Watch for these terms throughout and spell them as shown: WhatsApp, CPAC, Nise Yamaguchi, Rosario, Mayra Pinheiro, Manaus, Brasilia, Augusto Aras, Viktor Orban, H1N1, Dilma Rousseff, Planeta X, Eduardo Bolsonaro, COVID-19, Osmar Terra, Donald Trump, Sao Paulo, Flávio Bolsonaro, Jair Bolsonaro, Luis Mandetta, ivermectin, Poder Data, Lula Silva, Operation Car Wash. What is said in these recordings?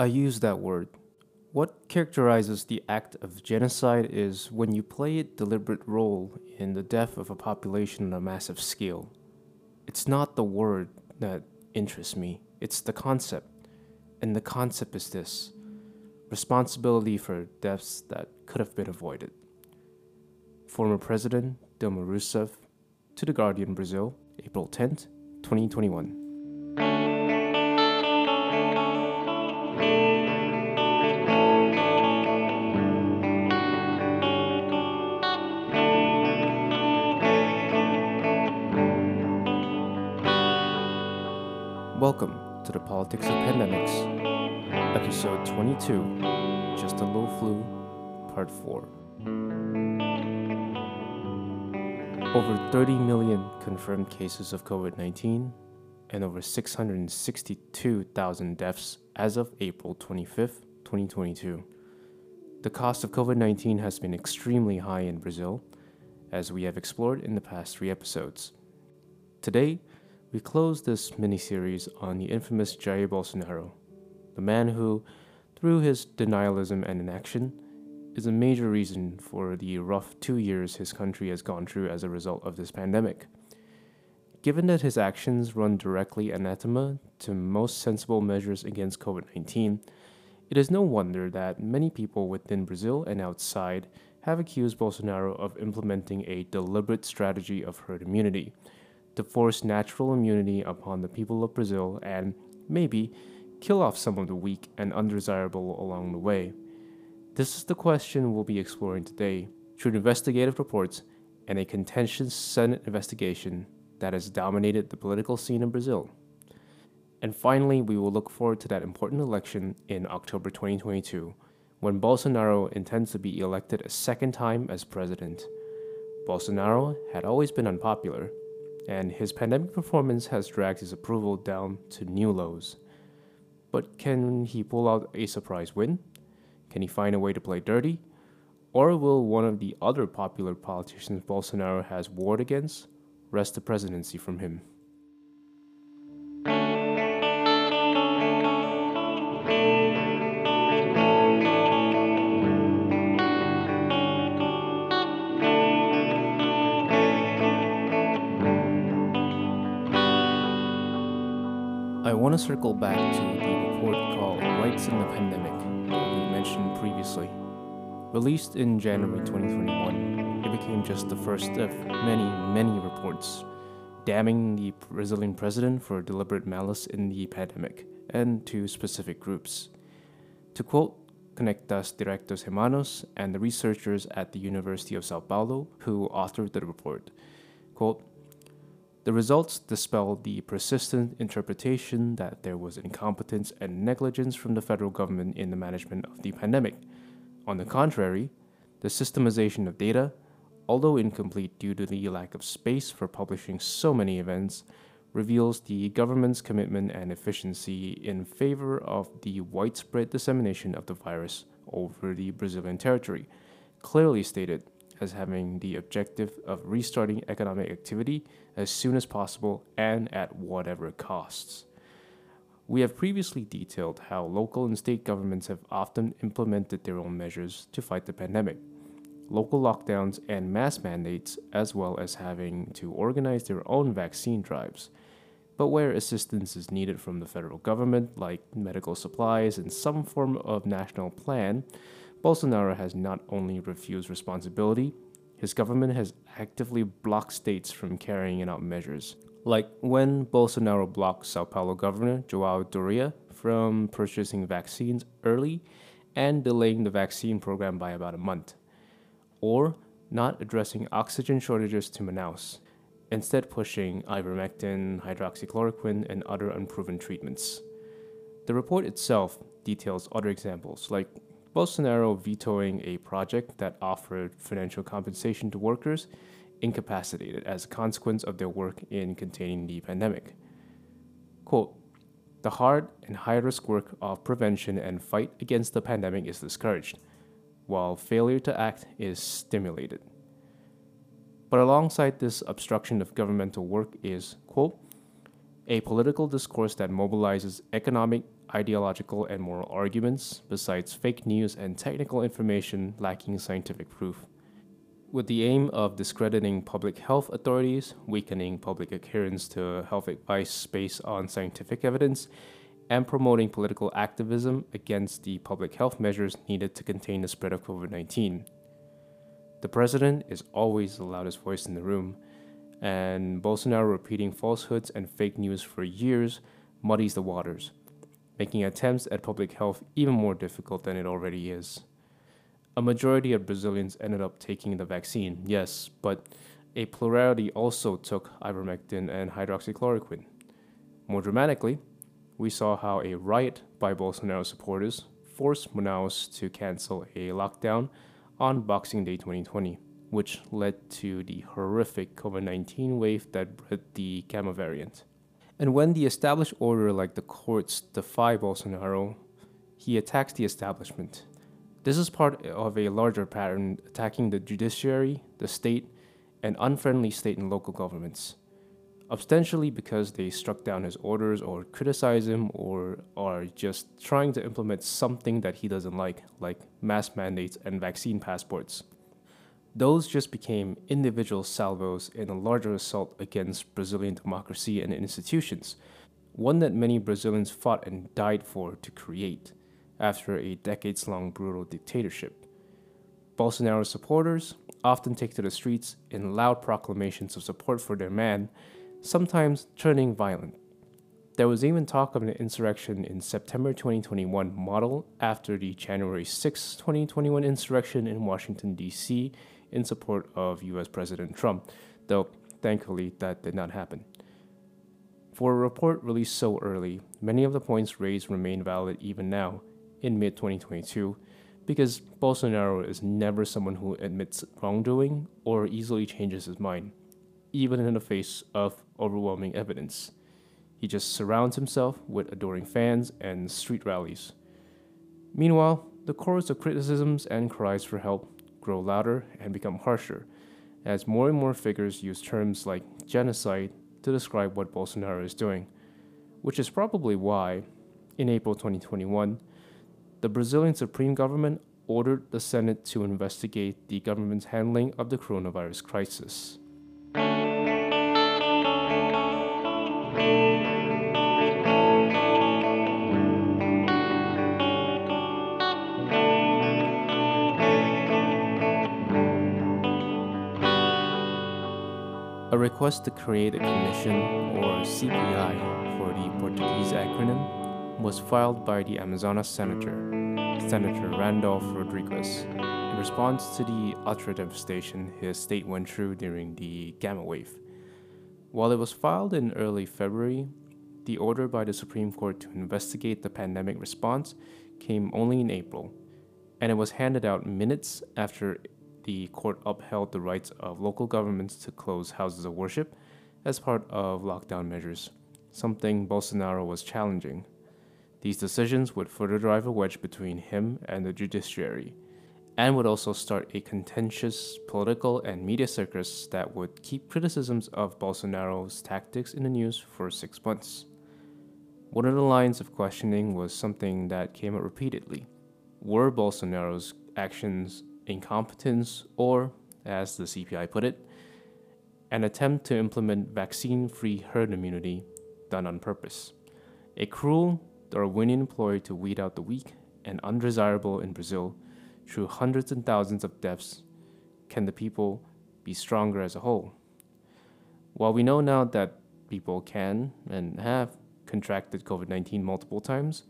I use that word. What characterizes the act of genocide is when you play a deliberate role in the death of a population on a massive scale. It's not the word that interests me, it's the concept. And the concept is this: responsibility for deaths that could have been avoided. Former President Dilma Rousseff, to The Guardian, Brazil, April 10th, 2021. Welcome to The Politics of Pandemics, Episode 22, Just a Little Flu, Part 4. Over 30 million confirmed cases of COVID-19 and over 662,000 deaths as of April 25th, 2022. The cost of COVID-19 has been extremely high in Brazil, as we have explored in the past 3 episodes. Today, we close this mini-series on the infamous Jair Bolsonaro, the man who, through his denialism and inaction, is a major reason for the rough 2 years his country has gone through as a result of this pandemic. Given that his actions run directly anathema to most sensible measures against COVID-19, it is no wonder that many people within Brazil and outside have accused Bolsonaro of implementing a deliberate strategy of herd immunity, to force natural immunity upon the people of Brazil and, maybe, kill off some of the weak and undesirable along the way. This is the question we'll be exploring today through investigative reports and a contentious Senate investigation that has dominated the political scene in Brazil. And finally, we will look forward to that important election in October 2022, when Bolsonaro intends to be elected a second time as president. Bolsonaro had always been unpopular, and his pandemic performance has dragged his approval down to new lows. But can he pull out a surprise win? Can he find a way to play dirty? Or will one of the other popular politicians Bolsonaro has warred against wrest the presidency from him? I want to circle back to the report called Rights in the Pandemic that we mentioned previously. Released in January 2021, it became just the first of many, many reports damning the Brazilian president for deliberate malice in the pandemic and to specific groups. To quote Conectas Directos Humanos and the researchers at the University of Sao Paulo who authored the report, quote, "The results dispel the persistent interpretation that there was incompetence and negligence from the federal government in the management of the pandemic. On the contrary, the systemization of data, although incomplete due to the lack of space for publishing so many events, reveals the government's commitment and efficiency in favor of the widespread dissemination of the virus over the Brazilian territory, clearly stated as having the objective of restarting economic activity as soon as possible and at whatever costs. We have previously detailed how local and state governments have often implemented their own measures to fight the pandemic, local lockdowns and mass mandates, as well as having to organize their own vaccine drives. But where assistance is needed from the federal government, like medical supplies and some form of national plan, Bolsonaro has not only refused responsibility, his government has actively blocked states from carrying out measures. Like when Bolsonaro blocked Sao Paulo Governor Joao Doria from purchasing vaccines early and delaying the vaccine program by about a month. Or not addressing oxygen shortages to Manaus, instead pushing ivermectin, hydroxychloroquine, and other unproven treatments. The report itself details other examples, like Bolsonaro vetoing a project that offered financial compensation to workers incapacitated as a consequence of their work in containing the pandemic. Quote, "The hard and high-risk work of prevention and fight against the pandemic is discouraged, while failure to act is stimulated." But alongside this obstruction of governmental work is, quote, "a political discourse that mobilizes economic ideological and moral arguments, besides fake news and technical information lacking scientific proof, with the aim of discrediting public health authorities, weakening public adherence to health advice based on scientific evidence, and promoting political activism against the public health measures needed to contain the spread of COVID-19. The president is always the loudest voice in the room, and Bolsonaro repeating falsehoods and fake news for years muddies the waters, making attempts at public health even more difficult than it already is. A majority of Brazilians ended up taking the vaccine, yes, but a plurality also took ivermectin and hydroxychloroquine. More dramatically, we saw how a riot by Bolsonaro supporters forced Manaus to cancel a lockdown on Boxing Day 2020, which led to the horrific COVID-19 wave that bred the Gamma variant. And when the established order, like the courts, defy Bolsonaro, he attacks the establishment. This is part of a larger pattern attacking the judiciary, the state, and unfriendly state and local governments, ostensibly because they struck down his orders or criticize him or are just trying to implement something that he doesn't like mask mandates and vaccine passports. Those just became individual salvos in a larger assault against Brazilian democracy and institutions, one that many Brazilians fought and died for to create after a decades-long brutal dictatorship. Bolsonaro's supporters often take to the streets in loud proclamations of support for their man, sometimes turning violent. There was even talk of an insurrection in September 2021 model after the January 6, 2021 insurrection in Washington, D.C. in support of U.S. President Trump, though thankfully that did not happen. For a report released so early, many of the points raised remain valid even now, in mid-2022, because Bolsonaro is never someone who admits wrongdoing or easily changes his mind, even in the face of overwhelming evidence. He just surrounds himself with adoring fans and street rallies. Meanwhile, the chorus of criticisms and cries for help grow louder and become harsher, as more and more figures use terms like genocide to describe what Bolsonaro is doing, which is probably why, in April 2021, the Brazilian Supreme Government ordered the Senate to investigate the government's handling of the coronavirus crisis. A request to create a commission, or CPI for the Portuguese acronym, was filed by the Amazonas Senator, Senator Randolph Rodrigues, in response to the utter devastation his state went through during the Gamma wave. While it was filed in early February, the order by the Supreme Court to investigate the pandemic response came only in April, and it was handed out minutes after the court upheld the rights of local governments to close houses of worship as part of lockdown measures, something Bolsonaro was challenging. These decisions would further drive a wedge between him and the judiciary, and would also start a contentious political and media circus that would keep criticisms of Bolsonaro's tactics in the news for 6 months. One of the lines of questioning was something that came up repeatedly. Were Bolsonaro's actions incompetence, or, as the CPI put it, an attempt to implement vaccine-free herd immunity done on purpose, a cruel Darwinian ploy to weed out the weak and undesirable in Brazil through hundreds and thousands of deaths? Can the people be stronger as a whole? While we know now that people can and have contracted COVID-19 multiple times,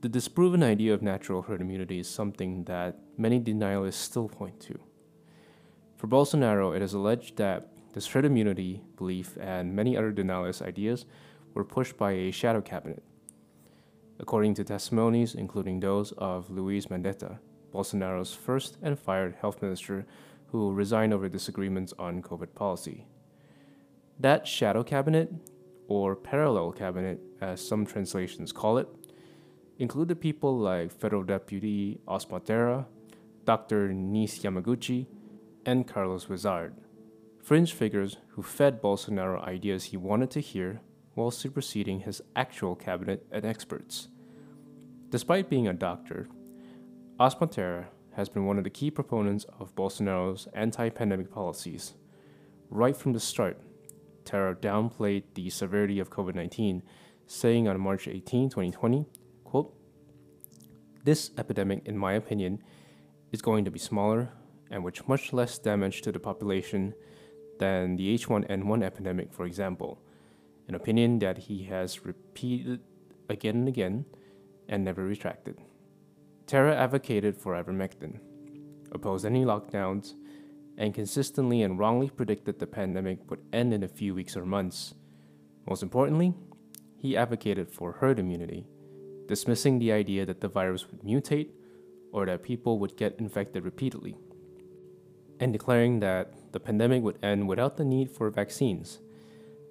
the disproven idea of natural herd immunity is something that many denialists still point to. For Bolsonaro, it is alleged that this herd immunity belief and many other denialist ideas were pushed by a shadow cabinet. According to testimonies, including those of Luis Mandetta, Bolsonaro's first and fired health minister, who resigned over disagreements on COVID policy. That shadow cabinet, or parallel cabinet as some translations call it, included people like Federal Deputy Osmar Terra, Dr. Nise Yamaguchi, and Carlos Wizard, fringe figures who fed Bolsonaro ideas he wanted to hear while superseding his actual cabinet and experts, Despite being a doctor, Osmar Terra has been one of the key proponents of Bolsonaro's anti-pandemic policies. Right from the start, Terra downplayed the severity of COVID-19, saying on March 18, 2020, quote, "This epidemic, in my opinion, is going to be smaller and with much less damage to the population than the H1N1 epidemic, for example, an opinion that he has repeated again and again and never retracted." Terra advocated for ivermectin, opposed any lockdowns, and consistently and wrongly predicted the pandemic would end in a few weeks or months. Most importantly, he advocated for herd immunity, dismissing the idea that the virus would mutate or that people would get infected repeatedly, and declaring that the pandemic would end without the need for vaccines.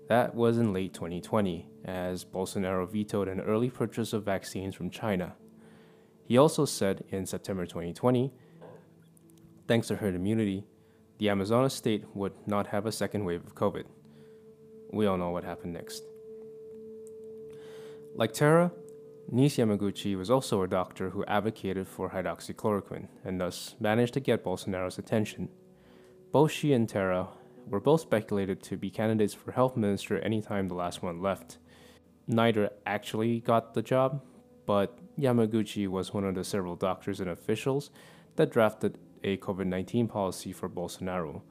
That was in late 2020, as Bolsonaro vetoed an early purchase of vaccines from China. He also said in September 2020, thanks to herd immunity, the Amazonas state would not have a second wave of COVID. We all know what happened next. Like Terra, Nise Yamaguchi was also a doctor who advocated for hydroxychloroquine and thus managed to get Bolsonaro's attention. Both she and Terra were both speculated to be candidates for health minister anytime the last one left. Neither actually got the job, but Yamaguchi was one of the several doctors and officials that drafted a COVID-19 policy for Bolsonaro,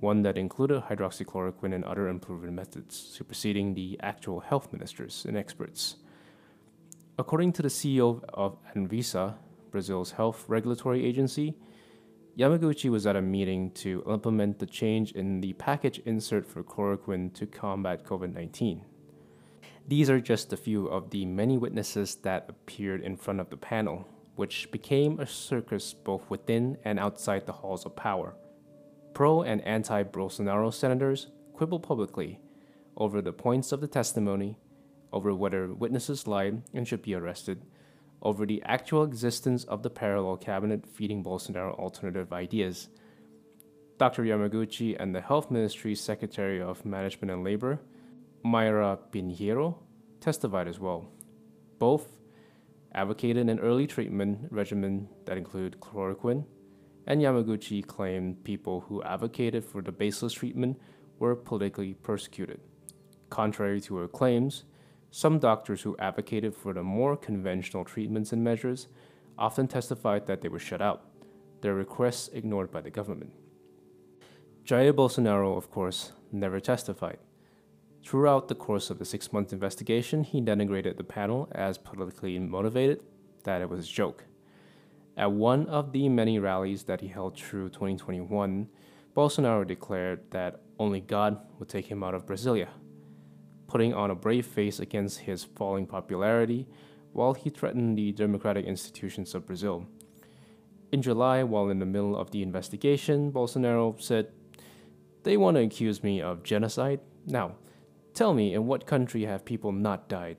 one that included hydroxychloroquine and other improvement methods, superseding the actual health ministers and experts. According to the CEO of Anvisa, Brazil's health regulatory agency, Yamaguchi was at a meeting to implement the change in the package insert for chloroquine to combat COVID-19. These are just a few of the many witnesses that appeared in front of the panel, which became a circus both within and outside the halls of power. Pro and anti-Bolsonaro senators quibble publicly over the points of the testimony, over whether witnesses lied and should be arrested, over the actual existence of the parallel cabinet feeding Bolsonaro alternative ideas. Dr. Yamaguchi and the Health Ministry's Secretary of Management and Labor, Mayra Pinheiro, testified as well. Both advocated an early treatment regimen that included chloroquine, and Yamaguchi claimed people who advocated for the baseless treatment were politically persecuted. Contrary to her claims, some doctors who advocated for the more conventional treatments and measures often testified that they were shut out, their requests ignored by the government. Jair Bolsonaro, of course, never testified. Throughout the course of the 6-month investigation, he denigrated the panel as politically motivated, that it was a joke. At one of the many rallies that he held through 2021, Bolsonaro declared that only God would take him out of Brasilia, putting on a brave face against his falling popularity while he threatened the democratic institutions of Brazil. In July, while in the middle of the investigation, Bolsonaro said, "They want to accuse me of genocide? Now, tell me, in what country have people not died?"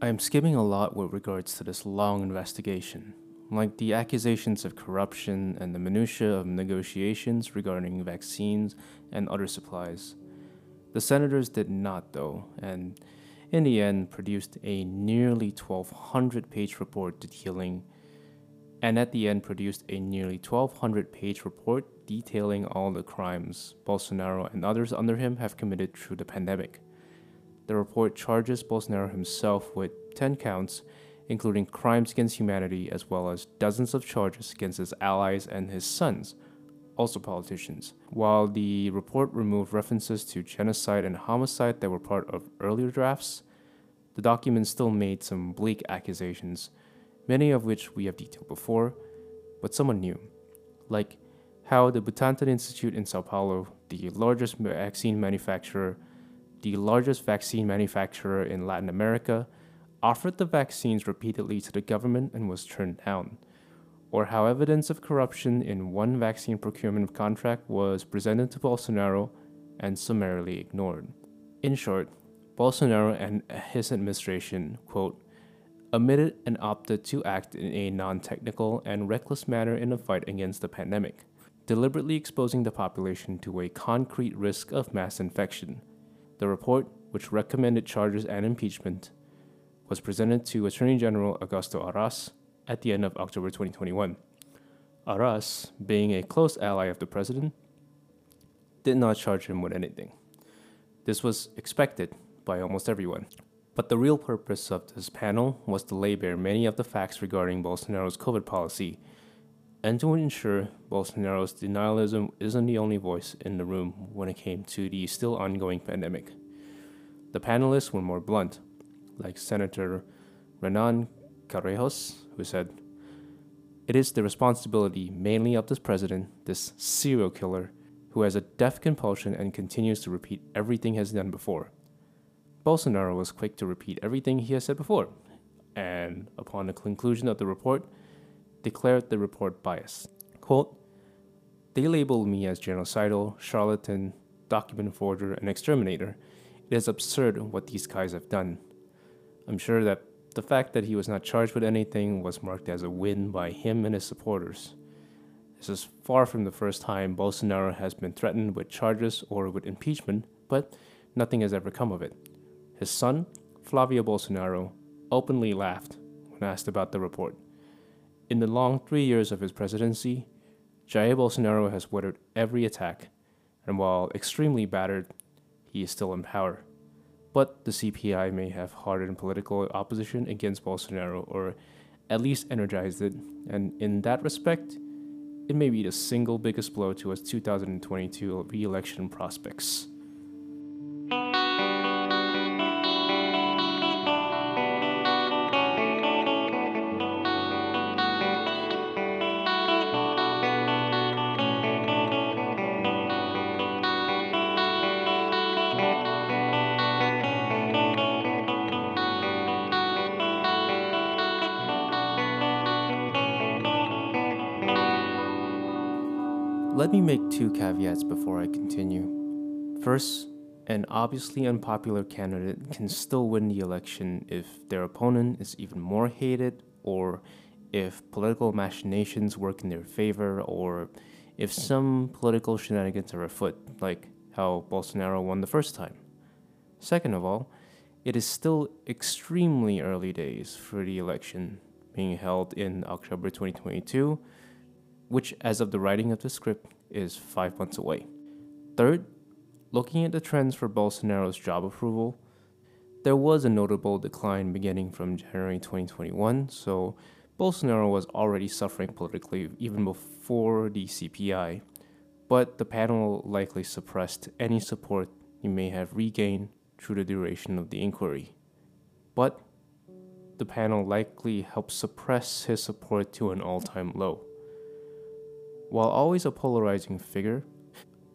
I am skimming a lot with regards to this long investigation, like the accusations of corruption and the minutiae of negotiations regarding vaccines and other supplies. The senators did not, though, and in the end produced a nearly 1,200-page report detailing, all the crimes Bolsonaro and others under him have committed through the pandemic. The report charges Bolsonaro himself with 10 counts, including crimes against humanity, as well as dozens of charges against his allies and his sons, also politicians. While the report removed references to genocide and homicide that were part of earlier drafts, the document still made some bleak accusations, many of which we have detailed before, but someone new, like how the Butantan Institute in Sao Paulo, the largest vaccine manufacturer in Latin America, offered the vaccines repeatedly to the government and was turned down, or how evidence of corruption in one vaccine procurement contract was presented to Bolsonaro and summarily ignored. In short, Bolsonaro and his administration, quote, omitted and opted to act in a non-technical and reckless manner in the fight against the pandemic, deliberately exposing the population to a concrete risk of mass infection. The report, which recommended charges and impeachment, was presented to Attorney General Augusto Aras at the end of October 2021. Aras, being a close ally of the president, did not charge him with anything. This was expected by almost everyone. But the real purpose of this panel was to lay bare many of the facts regarding Bolsonaro's COVID policy and to ensure Bolsonaro's denialism isn't the only voice in the room when it came to the still ongoing pandemic. The panelists were more blunt, like Senator Renan Calheiros, who said, "It is the responsibility mainly of this president, this serial killer, who has a death compulsion and continues to repeat everything he has done before." Bolsonaro was quick to repeat everything he has said before, and upon the conclusion of the report, declared the report biased. Quote, "They labeled me as genocidal, charlatan, document forger, and exterminator. It is absurd what these guys have done." I'm sure that the fact that he was not charged with anything was marked as a win by him and his supporters. This is far from the first time Bolsonaro has been threatened with charges or with impeachment, but nothing has ever come of it. His son, Flávio Bolsonaro, openly laughed when asked about the report. In the long 3 years of his presidency, Jair Bolsonaro has weathered every attack, and while extremely battered, he is still in power. But the CPI may have hardened political opposition against Bolsonaro, or at least energized it, and in that respect, it may be the single biggest blow to his 2022 re-election prospects. Let me make two caveats before I continue. First, an obviously unpopular candidate can still win the election if their opponent is even more hated, or if political machinations work in their favor, or if some political shenanigans are afoot, like how Bolsonaro won the first time. Second of all, it is still extremely early days for the election, being held in October 2022, which as of the writing of the script is 5 months away. Third, looking at the trends for Bolsonaro's job approval, there was a notable decline beginning from January 2021, so Bolsonaro was already suffering politically even before the CPI, but the panel likely suppressed any support he may have regained through the duration of the inquiry. But the panel likely helped suppress his support to an all-time low. While always a polarizing figure,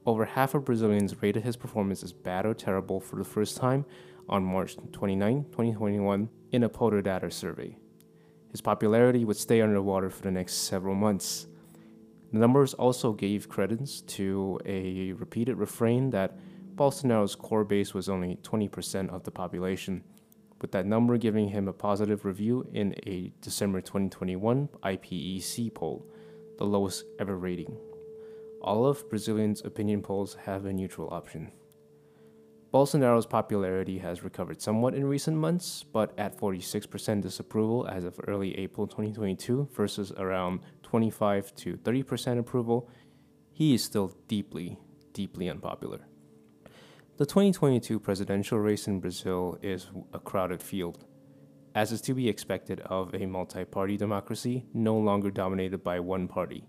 over half of Brazilians rated his performance as bad or terrible for the first time on March 29, 2021 in a Poder Data survey. His popularity would stay underwater for the next several months. The numbers also gave credence to a repeated refrain that Bolsonaro's core base was only 20% of the population, with that number giving him a positive review in a December 2021 IPEC poll, the lowest ever rating. All of Brazilians' opinion polls have a neutral option. Bolsonaro's popularity has recovered somewhat in recent months, but at 46% disapproval as of early April 2022 versus around 25 to 30% approval, he is still deeply, deeply unpopular. The 2022 presidential race in Brazil is a crowded field, as is to be expected of a multi-party democracy no longer dominated by one party.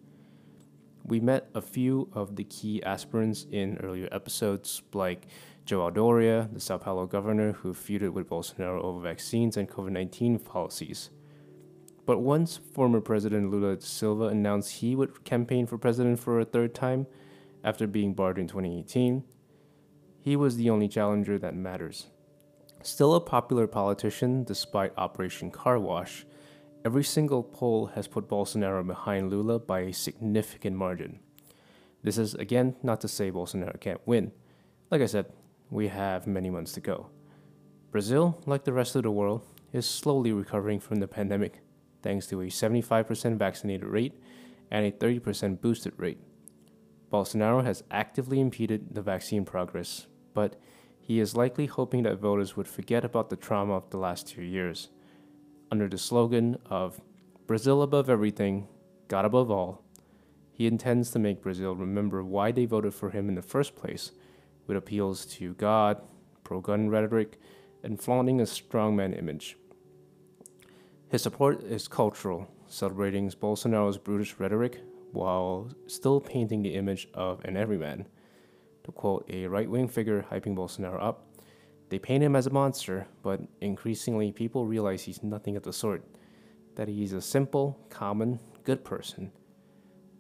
We met a few of the key aspirants in earlier episodes, like Joao Doria, the Sao Paulo governor who feuded with Bolsonaro over vaccines and COVID-19 policies. But once former President Lula Silva announced he would campaign for president for a third time, after being barred in 2018, he was the only challenger that matters. Still a popular politician despite Operation Car Wash, every single poll has put Bolsonaro behind Lula by a significant margin. This is again not to say Bolsonaro can't win. Like I said, we have many months to go. Brazil, like the rest of the world, is slowly recovering from the pandemic thanks to a 75% vaccinated rate and a 30% boosted rate. Bolsonaro has actively impeded the vaccine progress, but He is likely hoping that voters would forget about the trauma of the last 2 years. Under the slogan of Brazil above everything, God above all, he intends to make Brazil remember why they voted for him in the first place, with appeals to God, pro-gun rhetoric, and flaunting a strongman image. His support is cultural, celebrating Bolsonaro's brutish rhetoric while still painting the image of an everyman. To quote a right-wing figure hyping Bolsonaro up, "They paint him as a monster, but increasingly people realize he's nothing of the sort, that he's a simple, common, good person."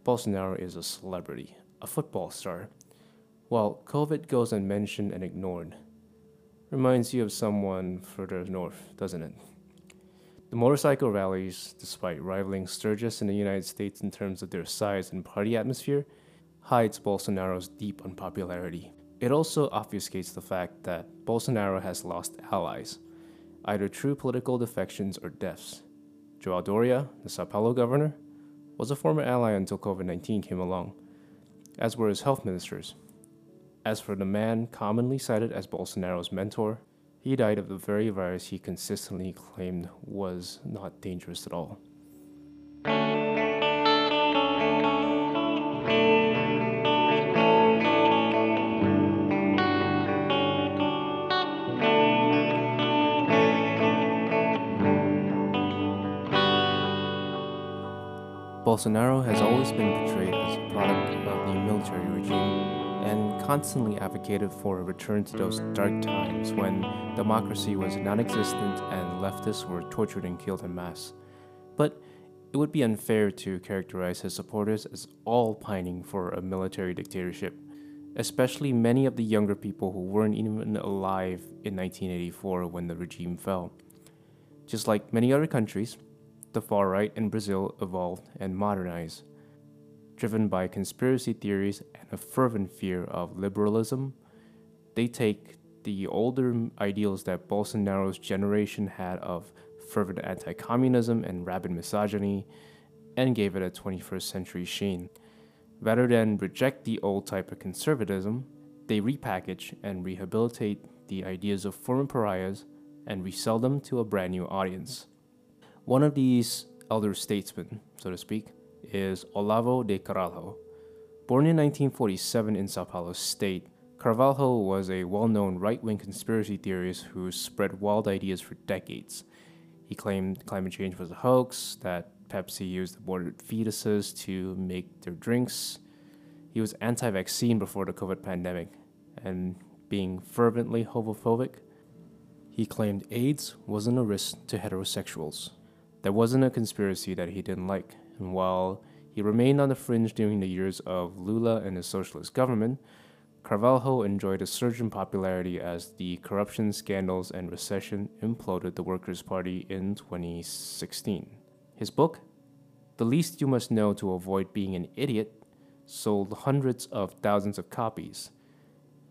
Bolsonaro is a celebrity, a football star, while COVID goes unmentioned and ignored. Reminds you of someone further north, doesn't it? The motorcycle rallies, despite rivaling Sturgis in the United States in terms of their size and party atmosphere, hides Bolsonaro's deep unpopularity. It also obfuscates the fact that Bolsonaro has lost allies, either through political defections or deaths. Joao Doria, the Sao Paulo governor, was a former ally until COVID-19 came along, as were his health ministers. As for the man commonly cited as Bolsonaro's mentor, he died of the very virus he consistently claimed was not dangerous at all. Bolsonaro has always been portrayed as a product of the military regime and constantly advocated for a return to those dark times when democracy was non-existent and leftists were tortured and killed en masse. But it would be unfair to characterize his supporters as all pining for a military dictatorship, especially many of the younger people who weren't even alive in 1984 when the regime fell. Just like many other countries, the far right in Brazil evolved and modernized, driven by conspiracy theories and a fervent fear of liberalism. They take the older ideals that Bolsonaro's generation had of fervent anti-communism and rabid misogyny and gave it a 21st century sheen. Rather than reject the old type of conservatism, they repackage and rehabilitate the ideas of former pariahs and resell them to a brand new audience. One of these elder statesmen, so to speak, is Olavo de Carvalho. Born in 1947 in Sao Paulo State, Carvalho was a well-known right-wing conspiracy theorist who spread wild ideas for decades. He claimed climate change was a hoax, that Pepsi used aborted fetuses to make their drinks. He was anti-vaccine before the COVID pandemic, and being fervently homophobic, he claimed AIDS wasn't a risk to heterosexuals. There wasn't a conspiracy that he didn't like, and while he remained on the fringe during the years of Lula and his socialist government, Carvalho enjoyed a surge in popularity as the corruption scandals and recession imploded the Workers' Party in 2016. His book, The Least You Must Know to Avoid Being an Idiot, sold hundreds of thousands of copies.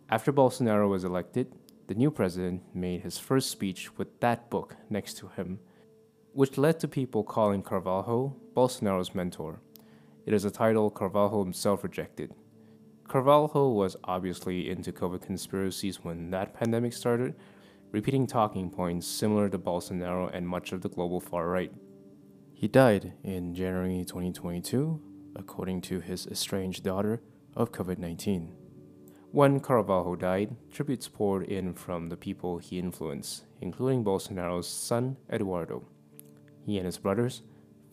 After Bolsonaro was elected, the new president made his first speech with that book next to him, which led to people calling Carvalho Bolsonaro's mentor. It is a title Carvalho himself rejected. Carvalho was obviously into COVID conspiracies when that pandemic started, repeating talking points similar to Bolsonaro and much of the global far right. He died in January 2022, according to his estranged daughter, of COVID-19. When Carvalho died, tributes poured in from the people he influenced, including Bolsonaro's son, Eduardo. He and his brothers,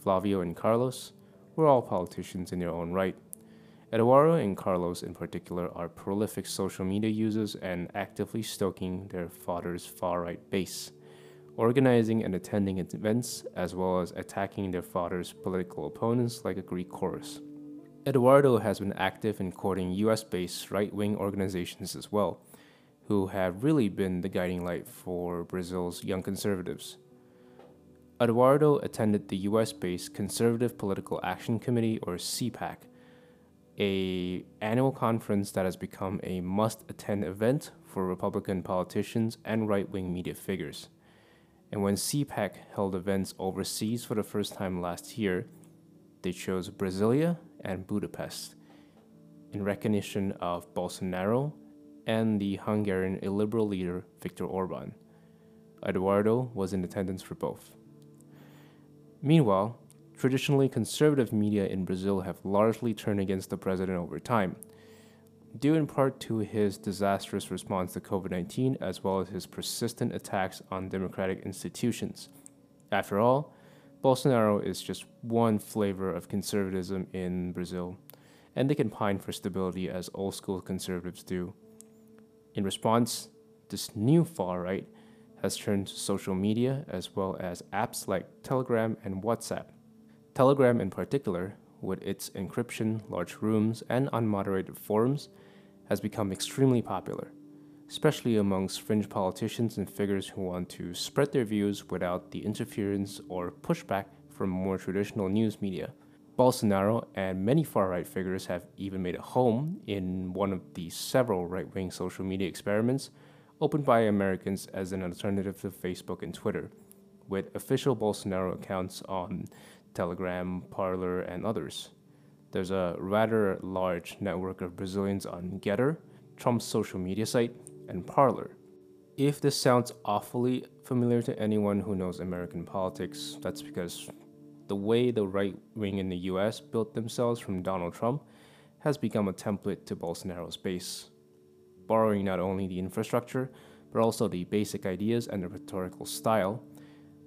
Flávio and Carlos, were all politicians in their own right. Eduardo and Carlos in particular are prolific social media users and actively stoking their father's far-right base, organizing and attending events as well as attacking their father's political opponents like a Greek chorus. Eduardo has been active in courting US-based right-wing organizations as well, who have really been the guiding light for Brazil's young conservatives. Eduardo attended the US-based Conservative Political Action Committee, or CPAC, an annual conference that has become a must-attend event for Republican politicians and right-wing media figures. And when CPAC held events overseas for the first time last year, they chose Brasilia and Budapest in recognition of Bolsonaro and the Hungarian illiberal leader Viktor Orban. Eduardo was in attendance for both. Meanwhile, traditionally conservative media in Brazil have largely turned against the president over time, due in part to his disastrous response to COVID-19 as well as his persistent attacks on democratic institutions. After all, Bolsonaro is just one flavor of conservatism in Brazil, and they can pine for stability as old-school conservatives do. In response, this new far-right has turned to social media as well as apps like Telegram and WhatsApp. Telegram in particular, with its encryption, large rooms, and unmoderated forums, has become extremely popular, especially amongst fringe politicians and figures who want to spread their views without the interference or pushback from more traditional news media. Bolsonaro and many far-right figures have even made a home in one of the several right-wing social media experiments opened by Americans as an alternative to Facebook and Twitter, with official Bolsonaro accounts on Telegram, Parler, and others. There's a rather large network of Brazilians on Getter, Trump's social media site, and Parler. If this sounds awfully familiar to anyone who knows American politics, that's because the way the right wing in the US built themselves from Donald Trump has become a template to Bolsonaro's base, borrowing not only the infrastructure, but also the basic ideas and the rhetorical style.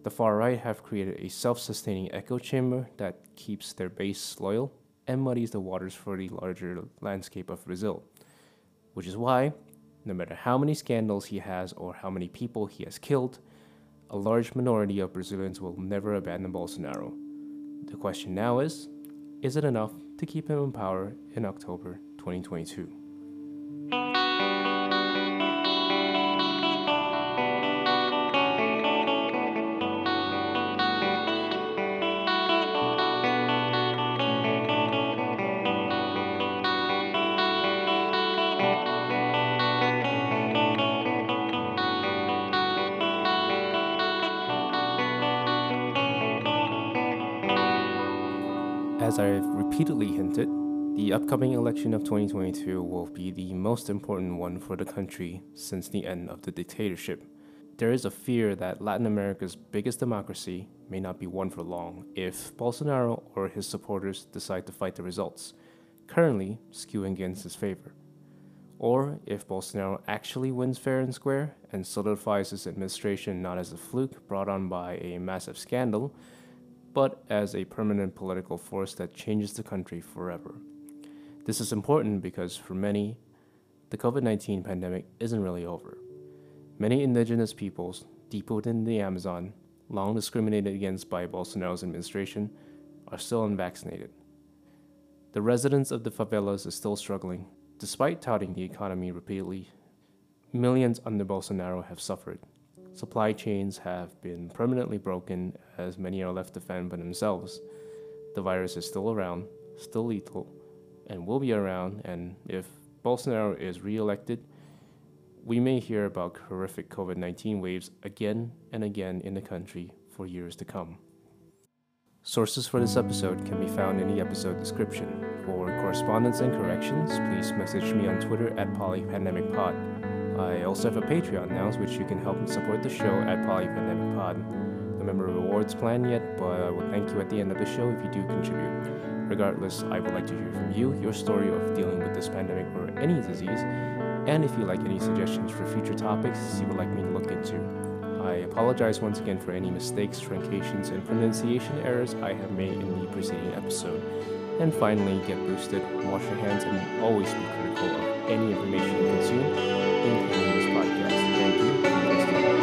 The far right have created a self-sustaining echo chamber that keeps their base loyal and muddies the waters for the larger landscape of Brazil, which is why, no matter how many scandals he has or how many people he has killed, a large minority of Brazilians will never abandon Bolsonaro. The question now is it enough to keep him in power in October 2022? As I've repeatedly hinted, the upcoming election of 2022 will be the most important one for the country since the end of the dictatorship. There is a fear that Latin America's biggest democracy may not be won for long if Bolsonaro or his supporters decide to fight the results, currently skewing against his favor. Or if Bolsonaro actually wins fair and square and solidifies his administration not as a fluke brought on by a massive scandal, but as a permanent political force that changes the country forever. This is important because for many, the COVID-19 pandemic isn't really over. Many indigenous peoples, deep within the Amazon, long discriminated against by Bolsonaro's administration, are still unvaccinated. The residents of the favelas are still struggling, despite touting the economy repeatedly. Millions under Bolsonaro have suffered. Supply chains have been permanently broken as many are left to fend for themselves. The virus is still around, still lethal, and will be around, and if Bolsonaro is re-elected, we may hear about horrific COVID-19 waves again and again in the country for years to come. Sources for this episode can be found in the episode description. For correspondence and corrections, please message me on Twitter at PolyPandemicPod. I also have a Patreon now, which you can help support the show at PolyPandemicPod. No member rewards plan yet, but I will thank you at the end of the show if you do contribute. Regardless, I would like to hear from you, your story of dealing with this pandemic or any disease, and if you like any suggestions for future topics you would like me to look into. I apologize once again for any mistakes, truncations, and pronunciation errors I have made in the preceding episode. And finally, get boosted, wash your hands, and always be critical of any information you consume, including this podcast. Thank you.